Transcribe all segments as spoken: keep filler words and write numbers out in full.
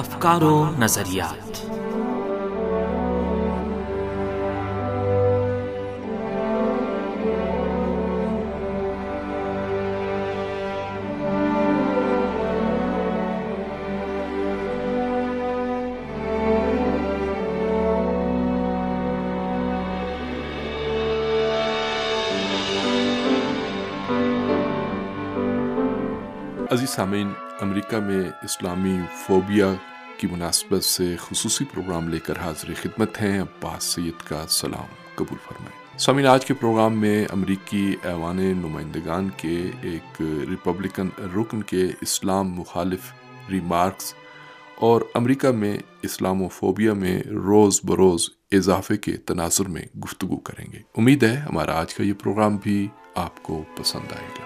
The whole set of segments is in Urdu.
افکار و نظریات. عزیز سامعین، امریکہ میں اسلامی فوبیا کی مناسبت سے خصوصی پروگرام لے کر حاضر خدمت ہیں. عباس سید کا سلام قبول فرمائیں. سامعین، آج کے پروگرام میں امریکی ایوان نمائندگان کے ایک ریپبلکن رکن کے اسلام مخالف ریمارکس اور امریکہ میں اسلامو فوبیا میں روز بروز اضافے کے تناظر میں گفتگو کریں گے. امید ہے ہمارا آج کا یہ پروگرام بھی آپ کو پسند آئے گا.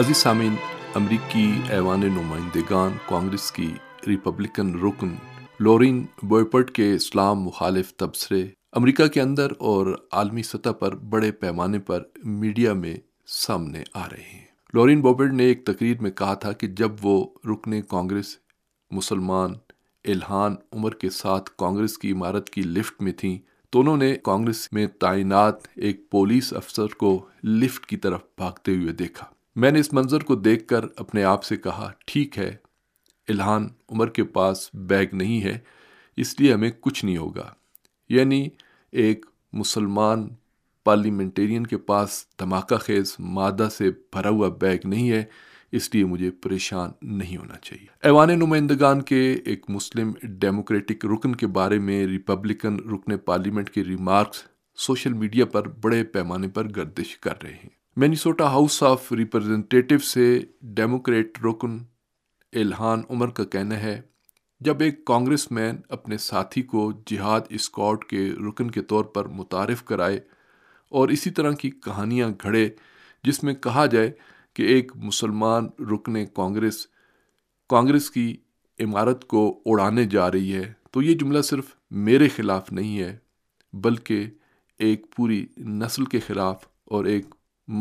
عزیز سامعین، امریکی ایوان نمائندگان کانگریس کی ریپبلکن رکن لورین بوئپرٹ کے اسلام مخالف تبصرے امریکہ کے اندر اور عالمی سطح پر بڑے پیمانے پر میڈیا میں سامنے آ رہے ہیں. لورین بوئپرٹ نے ایک تقریر میں کہا تھا کہ جب وہ رکن کانگریس مسلمان الہان عمر کے ساتھ کانگریس کی عمارت کی لفٹ میں تھیں تو انہوں نے کانگریس میں تعینات ایک پولیس افسر کو لفٹ کی طرف بھاگتے ہوئے دیکھا. میں نے اس منظر کو دیکھ کر اپنے آپ سے کہا، ٹھیک ہے، الہان عمر کے پاس بیگ نہیں ہے اس لیے ہمیں کچھ نہیں ہوگا. یعنی ایک مسلمان پارلیمنٹیرین کے پاس دھماکہ خیز مادہ سے بھرا ہوا بیگ نہیں ہے، اس لیے مجھے پریشان نہیں ہونا چاہیے. ایوان نمائندگان کے ایک مسلم ڈیموکریٹک رکن کے بارے میں ریپبلکن رکن پارلیمنٹ کے ریمارکس سوشل میڈیا پر بڑے پیمانے پر گردش کر رہے ہیں. مینیسوٹا ہاؤس آف ریپرزنٹیٹو سے ڈیموکریٹ رکن الہان عمر کا کہنا ہے، جب ایک کانگریس مین اپنے ساتھی کو جہاد اسکواڈ کے رکن کے طور پر متعارف کرائے اور اسی طرح کی کہانیاں گھڑے جس میں کہا جائے کہ ایک مسلمان رکن کانگریس کانگریس کی عمارت کو اڑانے جا رہی ہے، تو یہ جملہ صرف میرے خلاف نہیں ہے بلکہ ایک پوری نسل کے خلاف اور ایک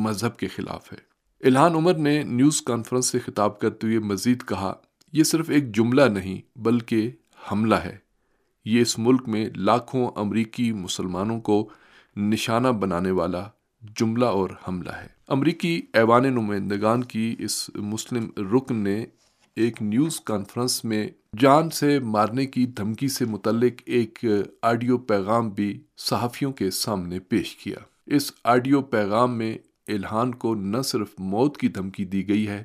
مذہب کے خلاف ہے. الہان عمر نے نیوز کانفرنس سے خطاب کرتے ہوئے مزید کہا، یہ صرف ایک جملہ نہیں بلکہ حملہ ہے. یہ اس ملک میں لاکھوں امریکی مسلمانوں کو نشانہ بنانے والا جملہ اور حملہ ہے. امریکی ایوان نمائندگان کی اس مسلم رکن نے ایک نیوز کانفرنس میں جان سے مارنے کی دھمکی سے متعلق ایک آڈیو پیغام بھی صحافیوں کے سامنے پیش کیا. اس آڈیو پیغام میں الہان کو نہ صرف موت کی دھمکی دی گئی ہے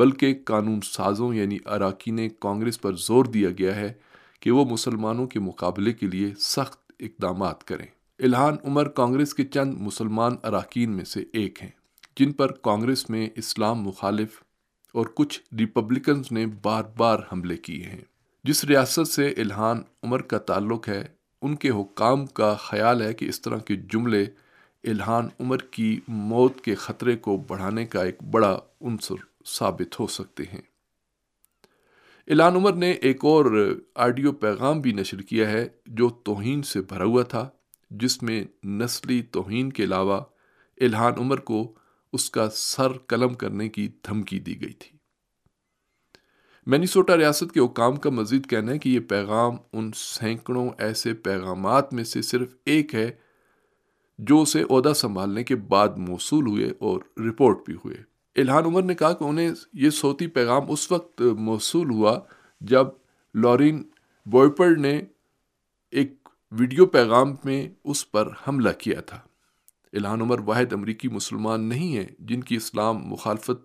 بلکہ قانون سازوں یعنی اراکین کانگریس پر زور دیا گیا ہے کہ وہ مسلمانوں کے مقابلے کے لیے سخت اقدامات کریں. الہان عمر کانگریس کے چند مسلمان اراکین میں سے ایک ہیں جن پر کانگریس میں اسلام مخالف اور کچھ ریپبلکنز نے بار بار حملے کیے ہیں. جس ریاست سے الہان عمر کا تعلق ہے ان کے حکام کا خیال ہے کہ اس طرح کے جملے الہان عمر کی موت کے خطرے کو بڑھانے کا ایک بڑا عنصر ثابت ہو سکتے ہیں. الہان عمر نے ایک اور آڈیو پیغام بھی نشر کیا ہے جو توہین سے بھرا ہوا تھا، جس میں نسلی توہین کے علاوہ الہان عمر کو اس کا سر قلم کرنے کی دھمکی دی گئی تھی. مینیسوٹا ریاست کے حکام کا مزید کہنا ہے کہ یہ پیغام ان سینکڑوں ایسے پیغامات میں سے صرف ایک ہے جو اسے عہدہ سنبھالنے کے بعد موصول ہوئے اور رپورٹ بھی ہوئے. الہان عمر نے کہا کہ انہیں یہ صوتی پیغام اس وقت موصول ہوا جب لورین بوئپرٹ نے ایک ویڈیو پیغام میں اس پر حملہ کیا تھا. الہان عمر واحد امریکی مسلمان نہیں ہیں جن کی اسلام مخالفت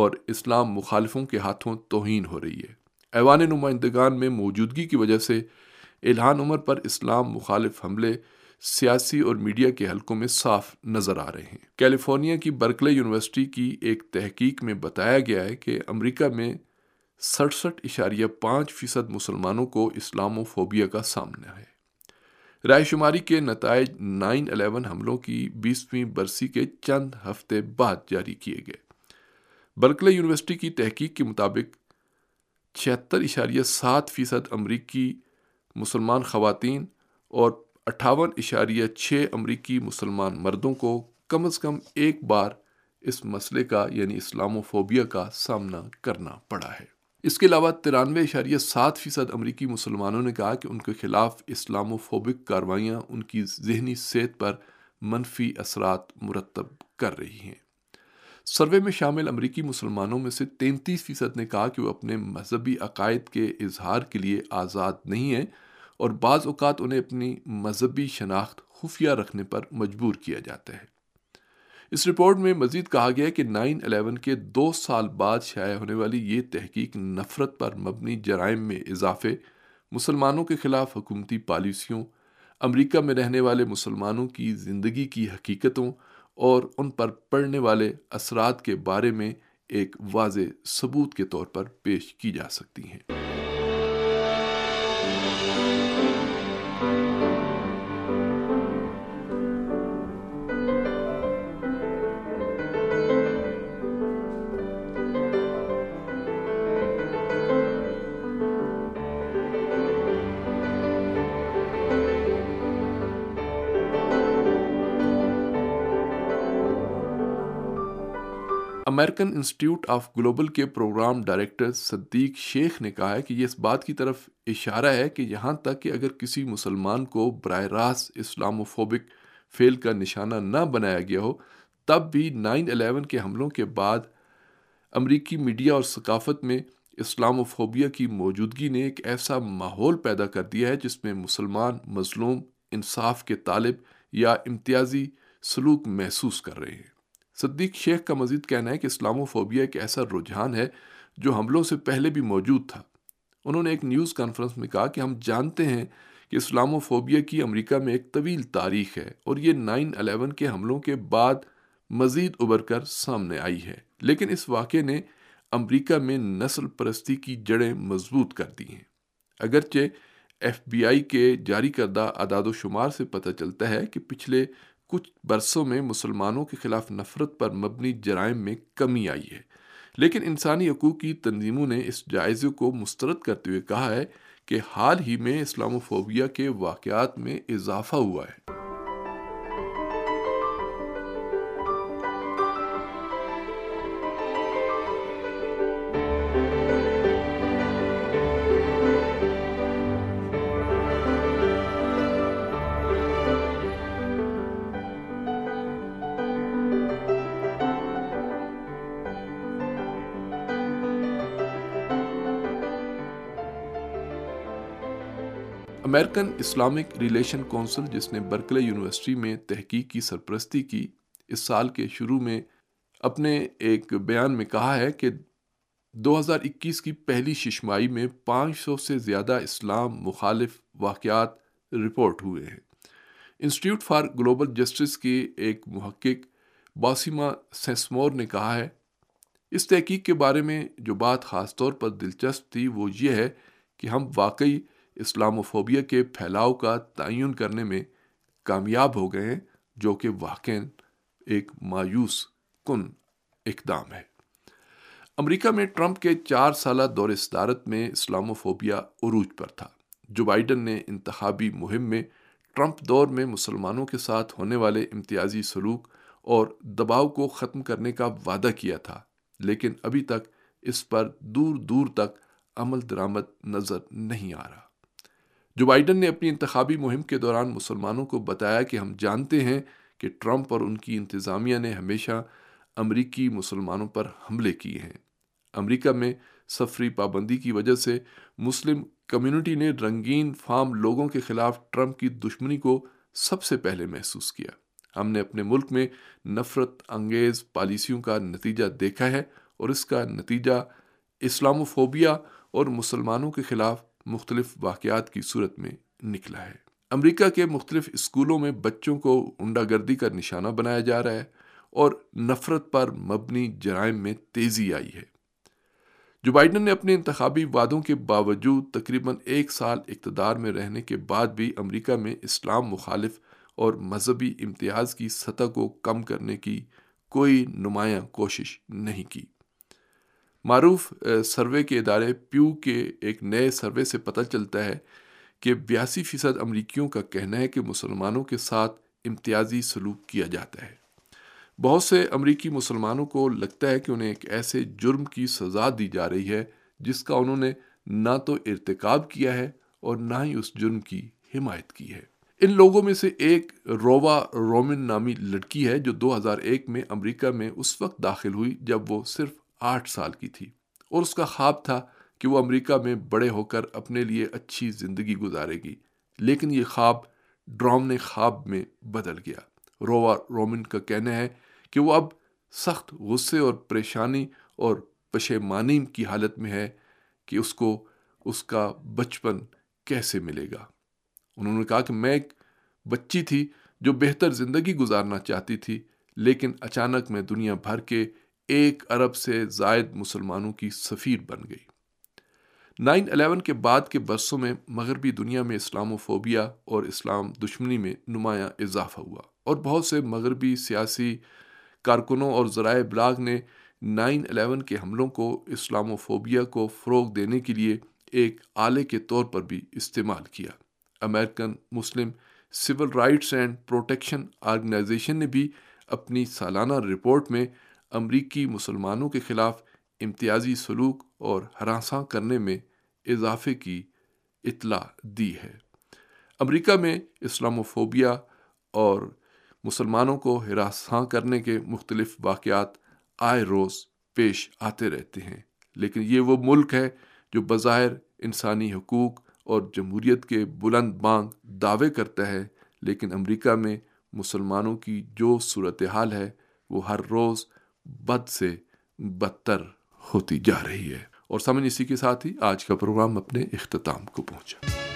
اور اسلام مخالفوں کے ہاتھوں توہین ہو رہی ہے. ایوان نمائندگان میں موجودگی کی وجہ سے الہان عمر پر اسلام مخالف حملے سیاسی اور میڈیا کے حلقوں میں صاف نظر آ رہے ہیں. کیلیفورنیا کی برکلے یونیورسٹی کی ایک تحقیق میں بتایا گیا ہے کہ امریکہ میں سڑسٹھ اشاریہ پانچ فیصد مسلمانوں کو اسلامو فوبیا کا سامنا ہے. رائے شماری کے نتائج نائن الیون حملوں کی بیسویں برسی کے چند ہفتے بعد جاری کیے گئے۔ برکلے یونیورسٹی کی تحقیق کے مطابق چھہتر اشاریہ سات فیصد امریکی مسلمان خواتین اور اٹھاون اشاریہ چھ امریکی مسلمان مردوں کو کم از کم ایک بار اس مسئلے کا یعنی اسلامو فوبیا کا سامنا کرنا پڑا ہے۔ اس کے علاوہ ترانوے اشاریہ سات فیصد امریکی مسلمانوں نے کہا کہ ان کے خلاف اسلامو فوبک کارروائیاں ان کی ذہنی صحت پر منفی اثرات مرتب کر رہی ہیں۔ سروے میں شامل امریکی مسلمانوں میں سے تینتیس فیصد نے کہا کہ وہ اپنے مذہبی عقائد کے اظہار کے لیے آزاد نہیں ہیں اور بعض اوقات انہیں اپنی مذہبی شناخت خفیہ رکھنے پر مجبور کیا جاتا ہے۔ اس رپورٹ میں مزید کہا گیا کہ نائن الیون کے دو سال بعد شائع ہونے والی یہ تحقیق نفرت پر مبنی جرائم میں اضافے، مسلمانوں کے خلاف حکومتی پالیسیوں، امریکہ میں رہنے والے مسلمانوں کی زندگی کی حقیقتوں اور ان پر پڑنے والے اثرات کے بارے میں ایک واضح ثبوت کے طور پر پیش کی جا سکتی ہیں۔ امریکن انسٹیٹیوٹ آف گلوبل کے پروگرام ڈائریکٹر صدیق شیخ نے کہا ہے کہ یہ اس بات کی طرف اشارہ ہے کہ یہاں تک کہ اگر کسی مسلمان کو براہ راست اسلامو فوبک فعل کا نشانہ نہ بنایا گیا ہو، تب بھی نائن الیون کے حملوں کے بعد امریکی میڈیا اور ثقافت میں اسلامو فوبیا کی موجودگی نے ایک ایسا ماحول پیدا کر دیا ہے جس میں مسلمان مظلوم، انصاف کے طالب یا امتیازی سلوک محسوس کر رہے ہیں۔ صدیق شیخ کا مزید کہنا ہے کہ اسلامو فوبیا ایک ایسا رجحان ہے جو حملوں سے پہلے بھی موجود تھا۔ انہوں نے ایک نیوز کانفرنس میں کہا کہ ہم جانتے ہیں کہ اسلامو فوبیا کی امریکہ میں ایک طویل تاریخ ہے اور یہ نائن الیون کے حملوں کے بعد مزید ابھر کر سامنے آئی ہے، لیکن اس واقعے نے امریکہ میں نسل پرستی کی جڑیں مضبوط کر دی ہیں۔ اگرچہ ایف بی آئی کے جاری کردہ اعداد و شمار سے پتہ چلتا ہے کہ پچھلے کچھ برسوں میں مسلمانوں کے خلاف نفرت پر مبنی جرائم میں کمی آئی ہے، لیکن انسانی حقوق کی تنظیموں نے اس جائزے کو مسترد کرتے ہوئے کہا ہے کہ حال ہی میں اسلامو فوبیا کے واقعات میں اضافہ ہوا ہے۔ امریکن اسلامک ریلیشن کونسل، جس نے برکلے یونیورسٹی میں تحقیق کی سرپرستی کی، اس سال کے شروع میں اپنے ایک بیان میں کہا ہے کہ دو ہزار اکیس کی پہلی ششمائی میں پانچ سو سے زیادہ اسلام مخالف واقعات رپورٹ ہوئے ہیں۔ انسٹیٹیوٹ فار گلوبل جسٹس کی ایک محقق باسیما سینس مور نے کہا ہے، اس تحقیق کے بارے میں جو بات خاص طور پر دلچسپ تھی وہ یہ ہے کہ ہم واقعی اسلامو فوبیا کے پھیلاؤ کا تعین کرنے میں کامیاب ہو گئے ہیں، جو کہ واقعی ایک مایوس کن اقدام ہے۔ امریکہ میں ٹرمپ کے چار سالہ دور صدارت میں اسلامو فوبیا عروج پر تھا۔ جو بائیڈن نے انتخابی مہم میں ٹرمپ دور میں مسلمانوں کے ساتھ ہونے والے امتیازی سلوک اور دباؤ کو ختم کرنے کا وعدہ کیا تھا، لیکن ابھی تک اس پر دور دور تک عمل درآمد نظر نہیں آ رہا۔ جو بائیڈن نے اپنی انتخابی مہم کے دوران مسلمانوں کو بتایا کہ ہم جانتے ہیں کہ ٹرمپ اور ان کی انتظامیہ نے ہمیشہ امریکی مسلمانوں پر حملے کیے ہیں۔ امریکہ میں سفری پابندی کی وجہ سے مسلم کمیونٹی نے رنگین فام لوگوں کے خلاف ٹرمپ کی دشمنی کو سب سے پہلے محسوس کیا۔ ہم نے اپنے ملک میں نفرت انگیز پالیسیوں کا نتیجہ دیکھا ہے اور اس کا نتیجہ اسلامو فوبیا اور مسلمانوں کے خلاف مختلف واقعات کی صورت میں نکلا ہے۔ امریکہ کے مختلف اسکولوں میں بچوں کو غنڈہ گردی کا نشانہ بنایا جا رہا ہے اور نفرت پر مبنی جرائم میں تیزی آئی ہے۔ جو بائیڈن نے اپنے انتخابی وعدوں کے باوجود تقریباً ایک سال اقتدار میں رہنے کے بعد بھی امریکہ میں اسلام مخالف اور مذہبی امتیاز کی سطح کو کم کرنے کی کوئی نمایاں کوشش نہیں کی۔ معروف سروے کے ادارے پیو کے ایک نئے سروے سے پتہ چلتا ہے کہ بیاسی فیصد امریکیوں کا کہنا ہے کہ مسلمانوں کے ساتھ امتیازی سلوک کیا جاتا ہے۔ بہت سے امریکی مسلمانوں کو لگتا ہے کہ انہیں ایک ایسے جرم کی سزا دی جا رہی ہے جس کا انہوں نے نہ تو ارتکاب کیا ہے اور نہ ہی اس جرم کی حمایت کی ہے۔ ان لوگوں میں سے ایک رووا رومن نامی لڑکی ہے جو دو ہزار ایک میں امریکہ میں اس وقت داخل ہوئی جب وہ صرف آٹھ سال کی تھی، اور اس کا خواب تھا کہ وہ امریکہ میں بڑے ہو کر اپنے لیے اچھی زندگی گزارے گی، لیکن یہ خواب ڈرامنے خواب میں بدل گیا۔ رووا رومن کا کہنا ہے کہ وہ اب سخت غصے اور پریشانی اور پشیمانی کی حالت میں ہے کہ اس کو اس کا بچپن کیسے ملے گا۔ انہوں نے کہا کہ میں ایک بچی تھی جو بہتر زندگی گزارنا چاہتی تھی، لیکن اچانک میں دنیا بھر کے ایک ارب سے زائد مسلمانوں کی سفیر بن گئی۔ نائن الیون کے بعد کے برسوں میں مغربی دنیا میں اسلاموفوبیا اور اسلام دشمنی میں نمایاں اضافہ ہوا، اور بہت سے مغربی سیاسی کارکنوں اور ذرائع ابلاغ نے نائن الیون کے حملوں کو اسلاموفوبیا کو فروغ دینے کے لیے ایک آلے کے طور پر بھی استعمال کیا۔ American Muslim civil rights and protection organization نے بھی اپنی سالانہ رپورٹ میں امریکی مسلمانوں کے خلاف امتیازی سلوک اور ہراساں کرنے میں اضافے کی اطلاع دی ہے۔ امریکہ میں اسلاموفوبیا اور مسلمانوں کو ہراساں کرنے کے مختلف واقعات آئے روز پیش آتے رہتے ہیں، لیکن یہ وہ ملک ہے جو بظاہر انسانی حقوق اور جمہوریت کے بلند بانگ دعوے کرتا ہے، لیکن امریکہ میں مسلمانوں کی جو صورتحال ہے وہ ہر روز بد سے بدتر ہوتی جا رہی ہے۔ اور سامنے اسی کے ساتھ ہی آج کا پروگرام اپنے اختتام کو پہنچا۔